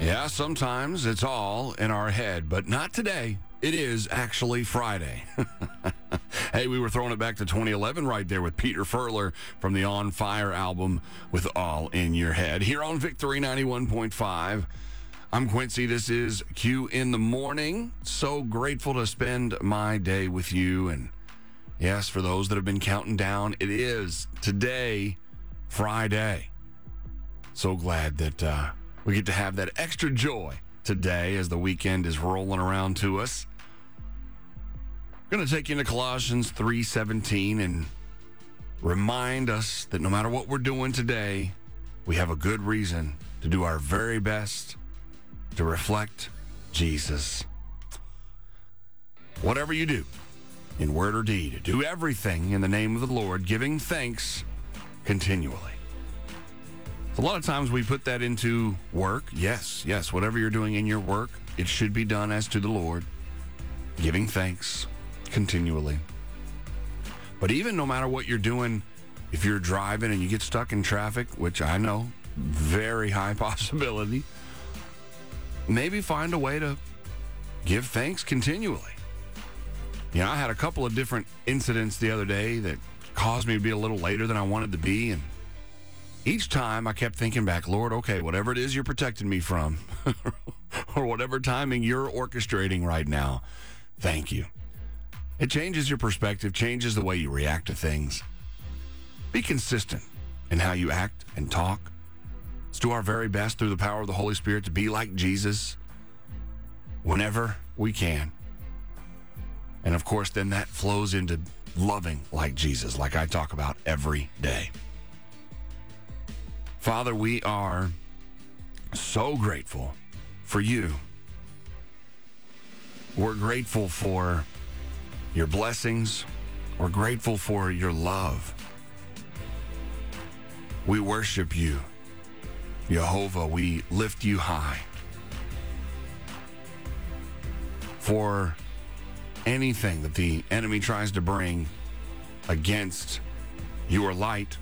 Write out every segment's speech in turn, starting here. Yeah, sometimes it's all in our head, but not today. It is actually Friday. Hey, we were throwing it back to 2011 right there with Peter Furler from the On Fire album with All in Your Head. Here on Victory 91.5, I'm Quincy. This is Q in the Morning. So grateful to spend my day with you. And yes, for those that have been counting down, it is today, Friday. So glad that we get to have that extra joy today as the weekend is rolling around to us. I'm going to take you into Colossians 3:17 and remind us that no matter what we're doing today, we have a good reason to do our very best to reflect Jesus. Whatever you do, in word or deed, do everything in the name of the Lord, giving thanks continually. A lot of times we put that into work. Yes, whatever you're doing in your work, it should be done as to the Lord, giving thanks continually. But even no matter what you're doing, if you're driving and you get stuck in traffic, which I know, very high possibility, maybe find a way to give thanks continually. You know, I had a couple of different incidents the other day that caused me to be a little later than I wanted to be, and each time I kept thinking back, Lord, okay, whatever it is you're protecting me from, or whatever timing you're orchestrating right now, thank you. It changes your perspective, changes the way you react to things. Be consistent in how you act and talk. Let's do our very best through the power of the Holy Spirit to be like Jesus whenever we can. And of course, then that flows into loving like Jesus, like I talk about every day. Father, we are so grateful for you. We're grateful for your blessings. We're grateful for your love. We worship you, Jehovah. We lift you high. For anything that the enemy tries to bring against your light,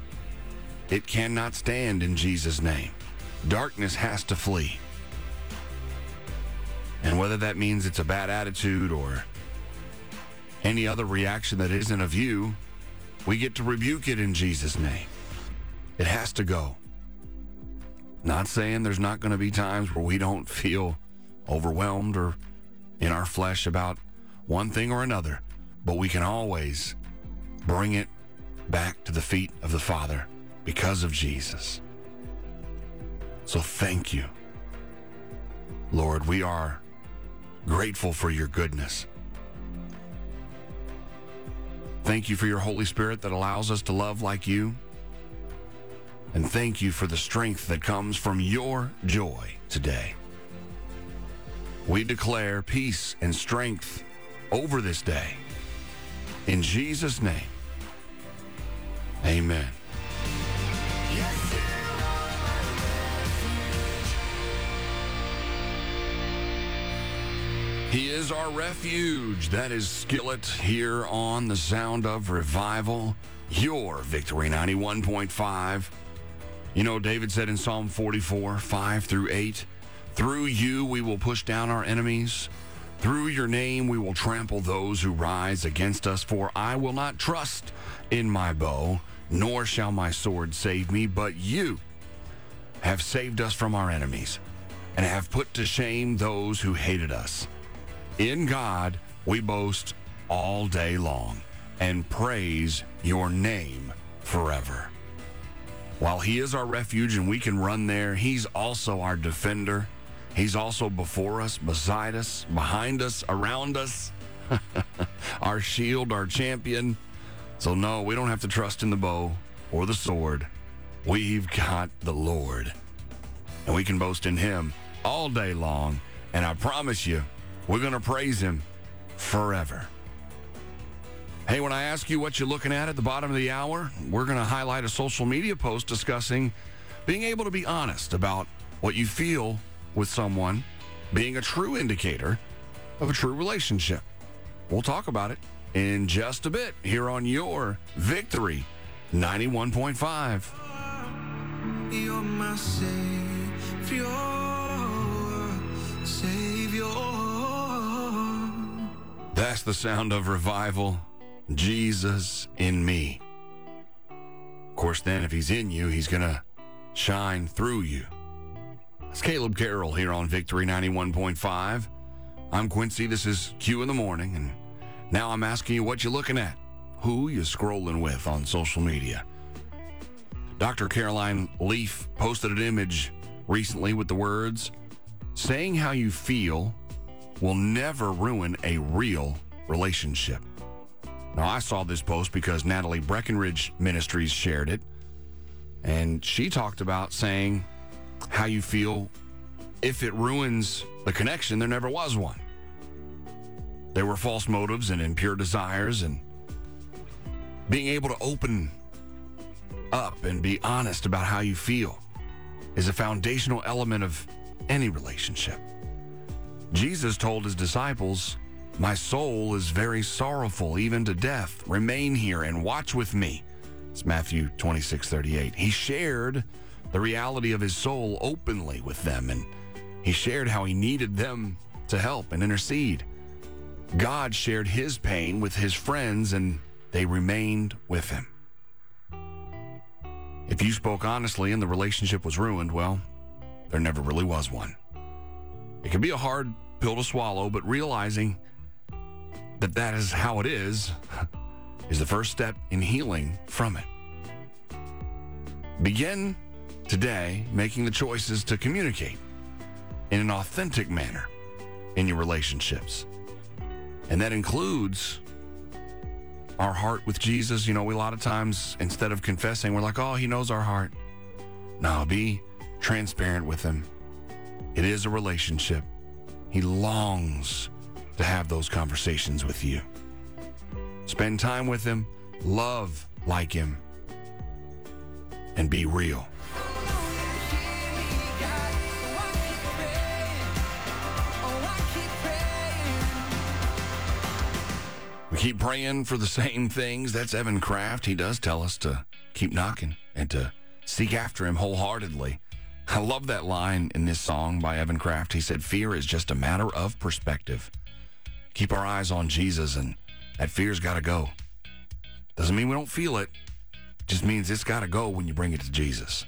it cannot stand in Jesus' name. Darkness has to flee. And whether that means it's a bad attitude or any other reaction that isn't of you, we get to rebuke it in Jesus' name. It has to go. Not saying there's not going to be times where we don't feel overwhelmed or in our flesh about one thing or another, but we can always bring it back to the feet of the Father, because of Jesus. So thank you, Lord. We are grateful for your goodness. Thank you for your Holy Spirit that allows us to love like you. And thank you for the strength that comes from your joy today. We declare peace and strength over this day. In Jesus' name, amen. He is our refuge. That is Skillet here on the Sound of Revival, your Victory 91.5. You know, David said in Psalm 44, 5 through 8, through you we will push down our enemies. Through your name we will trample those who rise against us. For I will not trust in my bow, nor shall my sword save me. But you have saved us from our enemies and have put to shame those who hated us. In God, we boast all day long and praise your name forever. While he is our refuge and we can run there, he's also our defender. He's also before us, beside us, behind us, around us, our shield, our champion. So no, we don't have to trust in the bow or the sword. We've got the Lord. And we can boast in him all day long. And I promise you, we're going to praise him forever. Hey, when I ask you what you're looking at the bottom of the hour, we're going to highlight a social media post discussing being able to be honest about what you feel with someone being a true indicator of a true relationship. We'll talk about it in just a bit here on your Victory 91.5. You're my savior. Savior. That's the sound of revival. Jesus in me. Of course, then, if he's in you, he's going to shine through you. It's Caleb Carroll here on Victory 91.5. I'm Quincy. This is Q in the Morning. And now I'm asking you what you're looking at, who you're scrolling with on social media. Dr. Caroline Leaf posted an image recently with the words, saying how you feel will never ruin a real relationship. Now, I saw this post because Natalie Breckenridge Ministries shared it, and she talked about saying how you feel if it ruins the connection, there never was one. There were false motives and impure desires, and being able to open up and be honest about how you feel is a foundational element of any relationship. Jesus told his disciples, "My soul is very sorrowful, even to death. Remain here and watch with me." It's Matthew 26:38. He shared the reality of his soul openly with them, and he shared how he needed them to help and intercede. God shared his pain with his friends, and they remained with him. If you spoke honestly and the relationship was ruined, well, there never really was one. It can be a hard pill to swallow, but realizing that is how it is the first step in healing from it. Begin today making the choices to communicate in an authentic manner in your relationships. And that includes our heart with Jesus. You know, we a lot of times, instead of confessing, we're like, oh, he knows our heart. No, be transparent with him. It is a relationship. He longs to have those conversations with you. Spend time with him, love like him, and be real. We keep praying for the same things. That's Evan Kraft. He does tell us to keep knocking and to seek after him wholeheartedly. I love that line in this song by Evan Kraft. He said, fear is just a matter of perspective. Keep our eyes on Jesus, and that fear's got to go. Doesn't mean we don't feel it. Just means it's got to go when you bring it to Jesus.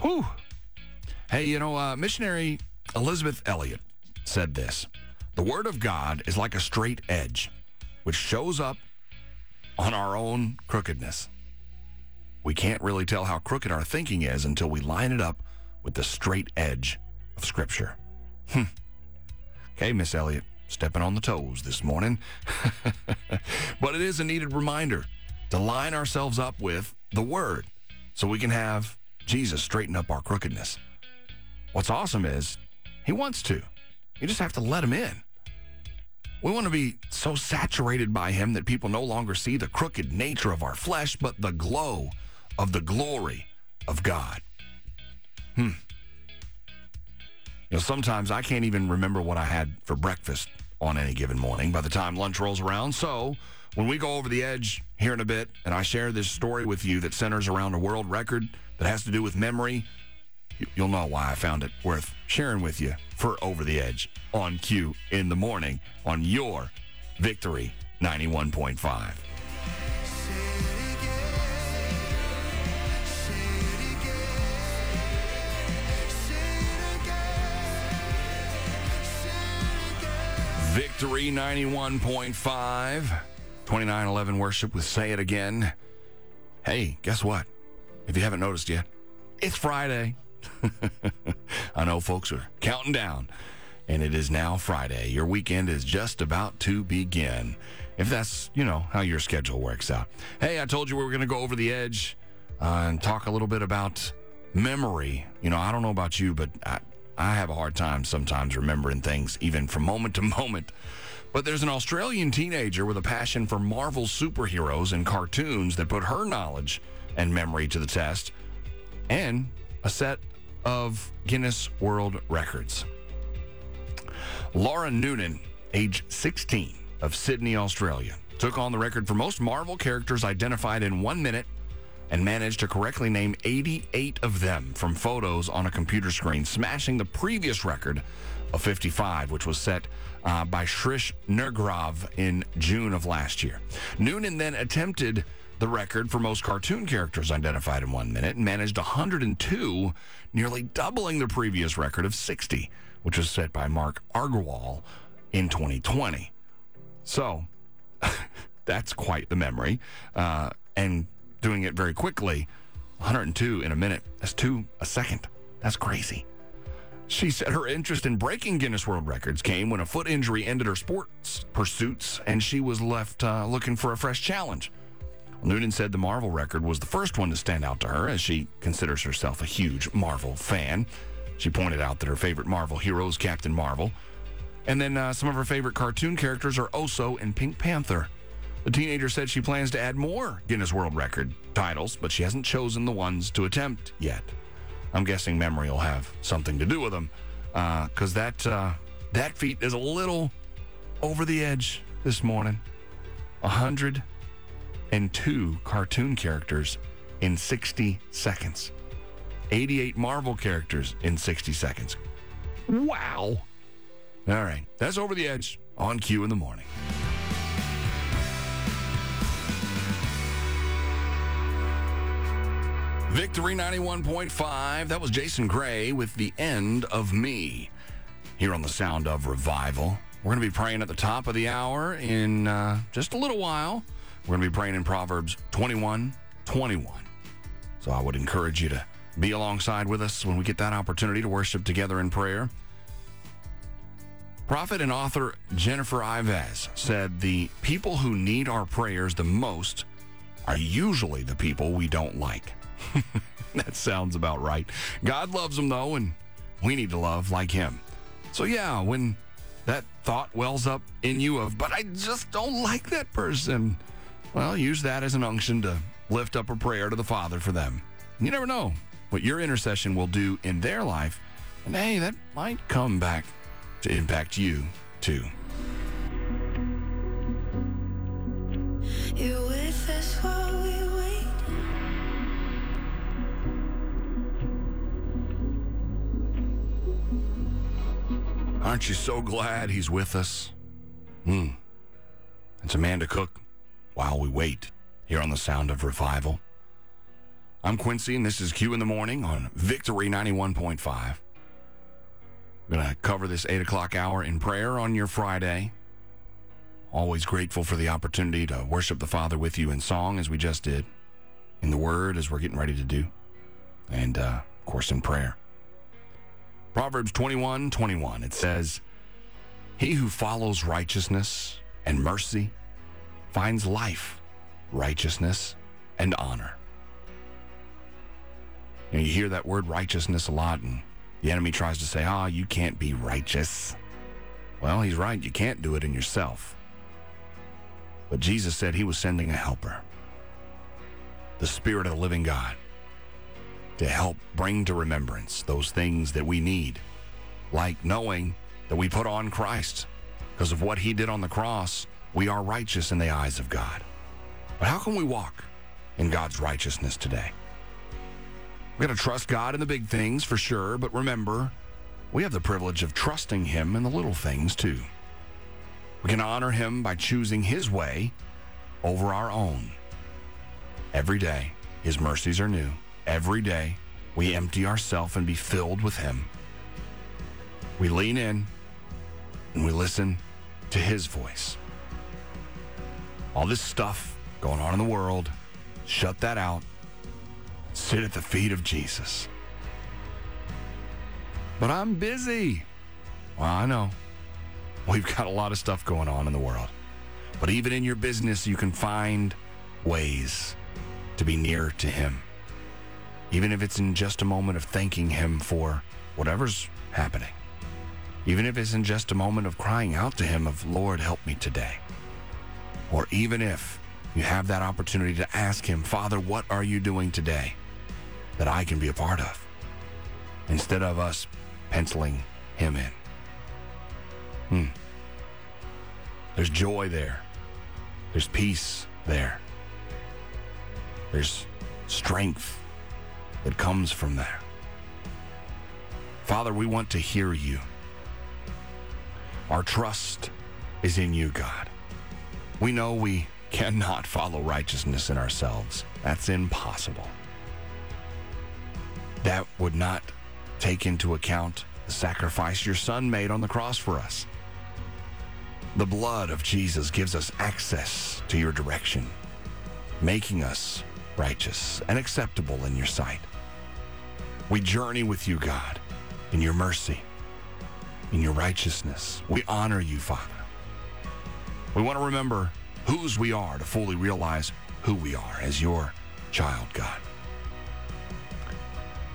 Whew. Hey, missionary Elizabeth Elliot said this. The word of God is like a straight edge, which shows up on our own crookedness. We can't really tell how crooked our thinking is until we line it up with the straight edge of Scripture. Okay, Miss Elliot. Stepping on the toes this morning. But it is a needed reminder to line ourselves up with the Word so we can have Jesus straighten up our crookedness. What's awesome is he wants to. You just have to let him in. We want to be so saturated by him that people no longer see the crooked nature of our flesh, but the glow of the glory of God. Sometimes I can't even remember what I had for breakfast on any given morning by the time lunch rolls around. So when we go over the edge here in a bit and I share this story with you that centers around a world record that has to do with memory, you'll know why I found it worth sharing with you for Over the Edge on Q in the Morning on your Victory 91.5. Victory 91.5, 2911 Worship with Say It Again. Hey, guess what? If you haven't noticed yet, it's Friday. I know folks are counting down, and it is now Friday. Your weekend is just about to begin, if that's, how your schedule works out. Hey, I told you we were going to go over the edge and talk a little bit about memory. I don't know about you, but I have a hard time sometimes remembering things, even from moment to moment. But there's an Australian teenager with a passion for Marvel superheroes and cartoons that put her knowledge and memory to the test, and a set of Guinness World Records. Laura Noonan, age 16, of Sydney, Australia, took on the record for most Marvel characters identified in 1 minute and managed to correctly name 88 of them from photos on a computer screen, smashing the previous record of 55, which was set by Shrish Nergrav in June of last year. Noonan then attempted the record for most cartoon characters identified in 1 minute and managed 102, nearly doubling the previous record of 60, which was set by Mark Agarwal in 2020. So that's quite the memory, and doing it very quickly. 102 in a minute. That's 2 a second. That's crazy. She said her interest in breaking Guinness World Records came when a foot injury ended her sports pursuits, and she was left looking for a fresh challenge. Noonan said the Marvel record was the first one to stand out to her, as she considers herself a huge Marvel fan. She pointed out that her favorite Marvel hero is Captain Marvel. And then some of her favorite cartoon characters are Oso and Pink Panther. The teenager said she plans to add more Guinness World Record titles, but she hasn't chosen the ones to attempt yet. I'm guessing memory will have something to do with them, because that feat is a little over the edge this morning. 102 cartoon characters in 60 seconds. 88 Marvel characters in 60 seconds. Wow. All right, that's Over the Edge on Q in the Morning. Victory 91.5, that was Jason Gray with The End of Me, here on the Sound of Revival. We're going to be praying at the top of the hour in just a little while. We're going to be praying in Proverbs 21:21. So I would encourage you to be alongside with us when we get that opportunity to worship together in prayer. Prophet and author Jennifer Ives said the people who need our prayers the most are usually the people we don't like. That sounds about right. God loves them, though, and we need to love like him. So, yeah, when that thought wells up in you of, but I just don't like that person, well, use that as an unction to lift up a prayer to the Father for them. You never know what your intercession will do in their life. And, hey, that might come back to impact you, too. You're with us while we wait. Aren't you so glad he's with us? It's Amanda Cook, While We Wait, here on the Sound of Revival. I'm Quincy, and this is Q in the Morning on Victory 91.5. I'm going to cover this 8 o'clock hour in prayer on your Friday. Always grateful for the opportunity to worship the Father with you in song, as we just did, in the Word, as we're getting ready to do, and, of course, in prayer. Proverbs 21:21, it says, "He who follows righteousness and mercy finds life, righteousness, and honor." And you hear that word righteousness a lot, and the enemy tries to say, you can't be righteous. Well, he's right, you can't do it in yourself. But Jesus said he was sending a helper, the Spirit of the living God, to help bring to remembrance those things that we need, like knowing that we put on Christ. Because of what he did on the cross, we are righteous in the eyes of God. But how can we walk in God's righteousness today? We're going to trust God in the big things for sure, but remember, we have the privilege of trusting him in the little things too. We can honor him by choosing his way over our own. Every day, his mercies are new. Every day, we empty ourselves and be filled with him. We lean in and we listen to his voice. All this stuff going on in the world, shut that out. Sit at the feet of Jesus. But I'm busy. Well, I know. We've got a lot of stuff going on in the world. But even in your business, you can find ways to be near to him. Even if it's in just a moment of thanking him for whatever's happening. Even if it's in just a moment of crying out to him of, Lord, help me today. Or even if you have that opportunity to ask him, Father, what are you doing today that I can be a part of? Instead of us penciling him in. There's joy there. There's peace there. There's strength that comes from there. Father, we want to hear you. Our trust is in you, God. We know we cannot follow righteousness in ourselves. That's impossible. That would not take into account the sacrifice your Son made on the cross for us. The blood of Jesus gives us access to your direction, making us righteous and acceptable in your sight. We journey with you, God, in your mercy, in your righteousness. We honor you, Father. We want to remember whose we are to fully realize who we are as your child, God.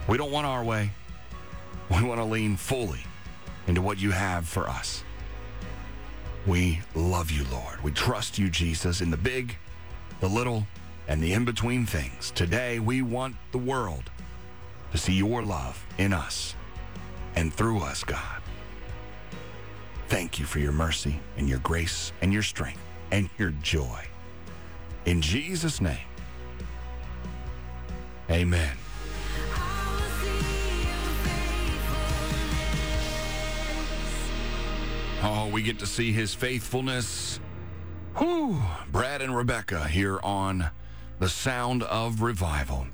We don't want our way. We want to lean fully into what you have for us. We love you, Lord. We trust you, Jesus, in the big, the little, and the in-between things. Today, we want the world to see your love in us and through us, God. Thank you for your mercy and your grace and your strength and your joy. In Jesus' name, amen. Oh, we get to see his faithfulness. Whew. Brad and Rebecca here on The Sound of Revival.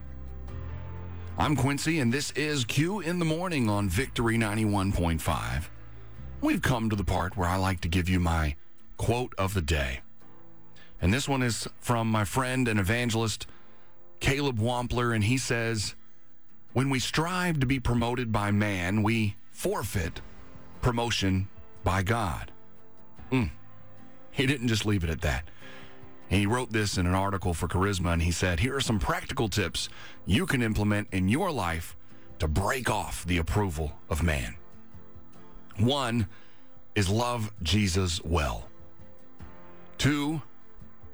I'm Quincy, and this is Q in the Morning on Victory 91.5. We've come to the part where I like to give you my quote of the day. And this one is from my friend and evangelist, Caleb Wampler, and he says, "When we strive to be promoted by man, we forfeit promotion by God." He didn't just leave it at that. He wrote this in an article for Charisma, and he said, here are some practical tips you can implement in your life to break off the approval of man. One is love Jesus well. Two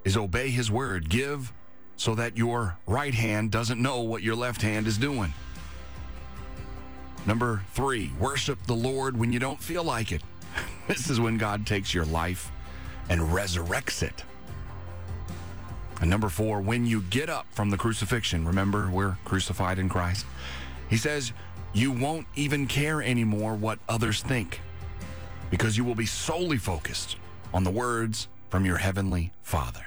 is obey his word. Give so that your right hand doesn't know what your left hand is doing. Number three, worship the Lord when you don't feel like it. This is when God takes your life and resurrects it. And number four, when you get up from the crucifixion, remember we're crucified in Christ. He says, you won't even care anymore what others think because you will be solely focused on the words from your heavenly Father.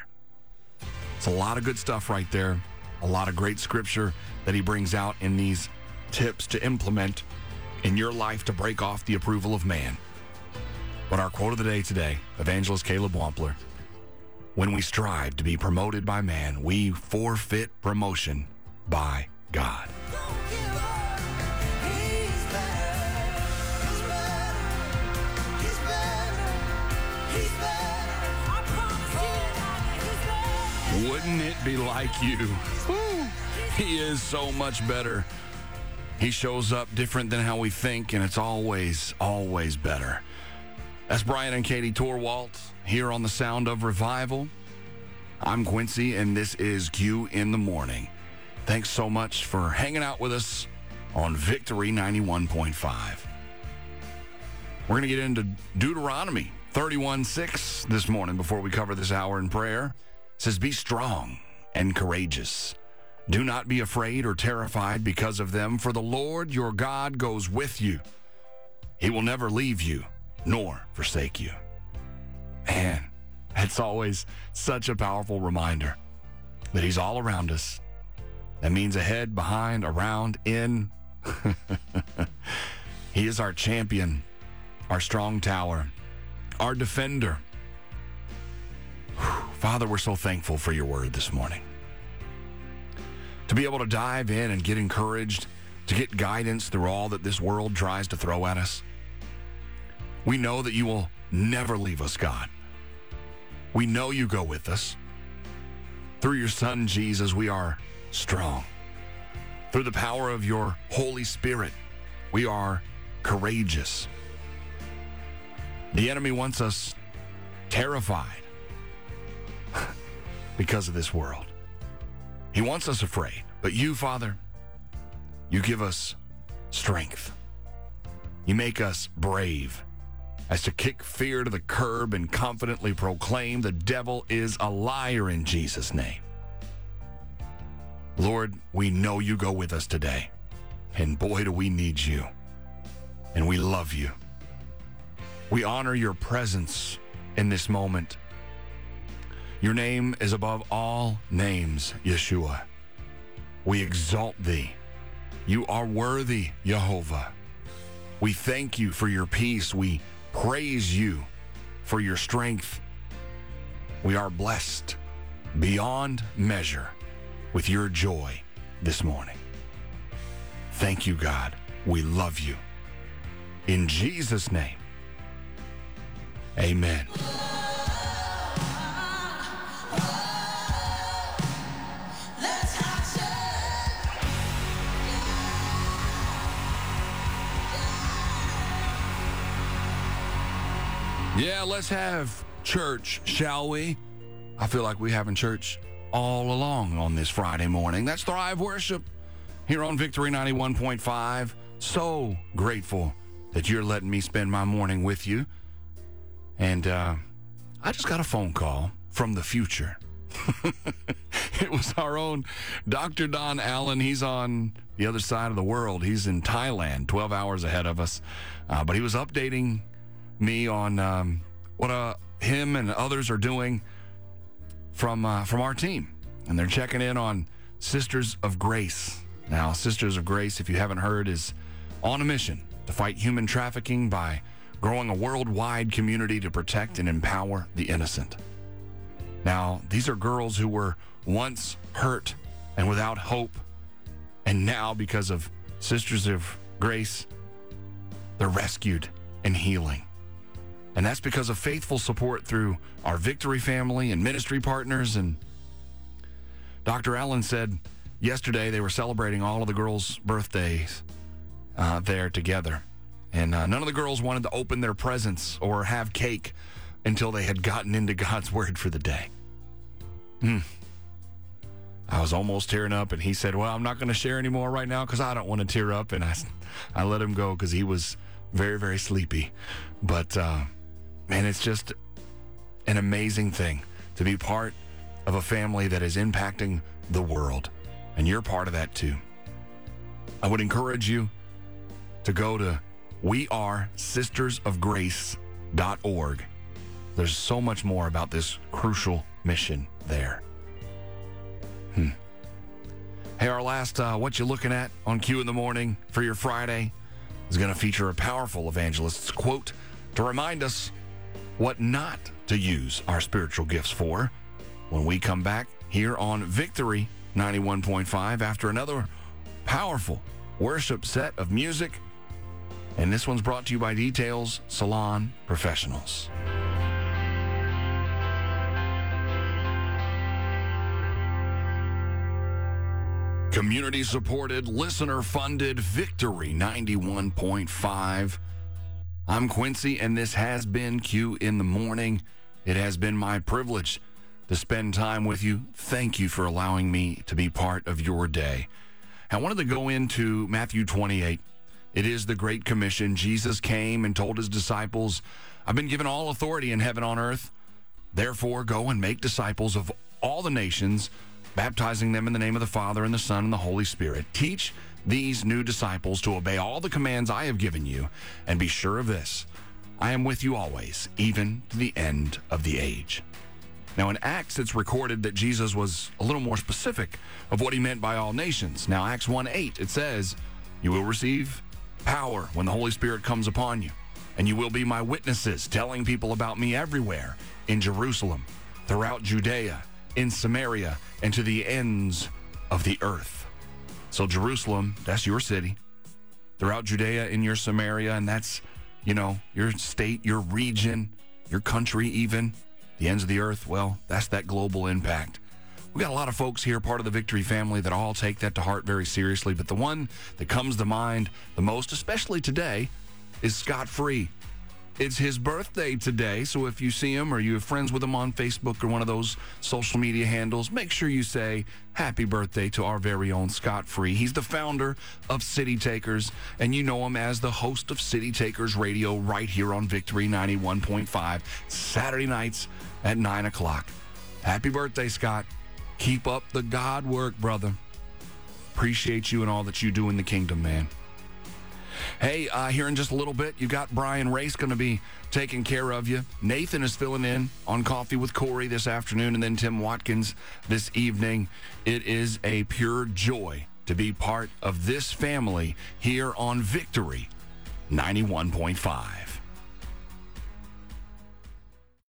It's a lot of good stuff right there. A lot of great scripture that he brings out in these tips to implement in your life to break off the approval of man. But our quote of the day today, evangelist Caleb Wampler, when we strive to be promoted by man, we forfeit promotion by God. Don't give up. He's better. He's better. He's better. He's better. I promise you, he's better. Wouldn't it be like you? Woo. He is so much better. He shows up different than how we think, and it's always, always better. That's Brian and Katie Torwalt here on The Sound of Revival. I'm Quincy, and this is Q in the Morning. Thanks so much for hanging out with us on Victory 91.5. We're going to get into Deuteronomy 31:6 this morning before we cover this hour in prayer. It says, be strong and courageous. Do not be afraid or terrified because of them, for the Lord your God goes with you. He will never leave you nor forsake you. Man, that's always such a powerful reminder that he's all around us. That means ahead, behind, around, in. He is our champion, our strong tower, our defender. Whew. Father, we're so thankful for your word this morning. To be able to dive in and get encouraged, to get guidance through all that this world tries to throw at us. We know that you will never leave us, God. We know you go with us. Through your Son, Jesus, we are strong. Through the power of your Holy Spirit, we are courageous. The enemy wants us terrified because of this world. He wants us afraid. But you, Father, you give us strength. You make us brave, as to kick fear to the curb and confidently proclaim the devil is a liar in Jesus' name. Lord, we know you go with us today, and boy, do we need you, and we love you. We honor your presence in this moment. Your name is above all names, Yeshua. We exalt thee. You are worthy, Jehovah. We thank you for your peace. We praise you for your strength. We are blessed beyond measure with your joy this morning. Thank you, God. We love you. In Jesus' name, amen. Yeah, let's have church, shall we? I feel like we're having church all along on this Friday morning. That's Thrive Worship here on Victory 91.5. So grateful that you're letting me spend my morning with you. And I just got a phone call from the future. It was our own Dr. Don Allen. He's on the other side of the world. He's in Thailand, 12 hours ahead of us. But he was updating me on what him and others are doing from our team. And they're checking in on Sisters of Grace. Now, Sisters of Grace, if you haven't heard, is on a mission to fight human trafficking by growing a worldwide community to protect and empower the innocent. Now, these are girls who were once hurt and without hope, and now, because of Sisters of Grace, they're rescued and healing. And that's because of faithful support through our Victory family and ministry partners. And Dr. Allen said yesterday they were celebrating all of the girls' birthdays there together. And none of the girls wanted to open their presents or have cake until they had gotten into God's word for the day. I was almost tearing up, and he said, well, I'm not going to share anymore right now because I don't want to tear up. And I let him go because he was very, very sleepy. But, man, it's just an amazing thing to be part of a family that is impacting the world. And you're part of that too. I would encourage you to go to wearesistersofgrace.org. There's so much more about this crucial mission there. Hey, our last What You Looking At on Q in the Morning for your Friday is going to feature a powerful evangelist's quote to remind us what not to use our spiritual gifts for when we come back here on Victory 91.5 after another powerful worship set of music. And this one's brought to you by Details Salon Professionals. Community-supported, listener-funded Victory 91.5. I'm Quincy, and this has been Q in the Morning. It has been my privilege to spend time with you. Thank you for allowing me to be part of your day. I wanted to go into Matthew 28. It is the Great Commission. Jesus came and told his disciples, I've been given all authority in heaven and on earth. Therefore, go and make disciples of all the nations, baptizing them in the name of the Father and the Son and the Holy Spirit. Teach these new disciples to obey all the commands I have given you, and be sure of this, I am with you always, even to the end of the age. Now, in Acts, it's recorded that Jesus was a little more specific of what he meant by all nations. Now, Acts 1:8, it says, you will receive power when the Holy Spirit comes upon you, and you will be my witnesses, telling people about me everywhere, in Jerusalem, throughout Judea, in Samaria, and to the ends of the earth. So Jerusalem, that's your city, throughout Judea, in your Samaria, and that's, your state, your region, your country even, the ends of the earth, well, that's that global impact. We got a lot of folks here, part of the Victory family, that all take that to heart very seriously. But the one that comes to mind the most, especially today, is Scott Free. It's his birthday today, so if you see him or you have friends with him on Facebook or one of those social media handles, make sure you say happy birthday to our very own Scott Free. He's the founder of City Takers, and you know him as the host of City Takers Radio right here on Victory 91.5, Saturday nights at 9 o'clock. Happy birthday, Scott. Keep up the God work, brother. Appreciate you and all that you do in the kingdom, man. Hey, here in just a little bit, you got Brian Race going to be taking care of you. Nathan is filling in on Coffee with Corey this afternoon, and then Tim Watkins this evening. It is a pure joy to be part of this family here on Victory 91.5.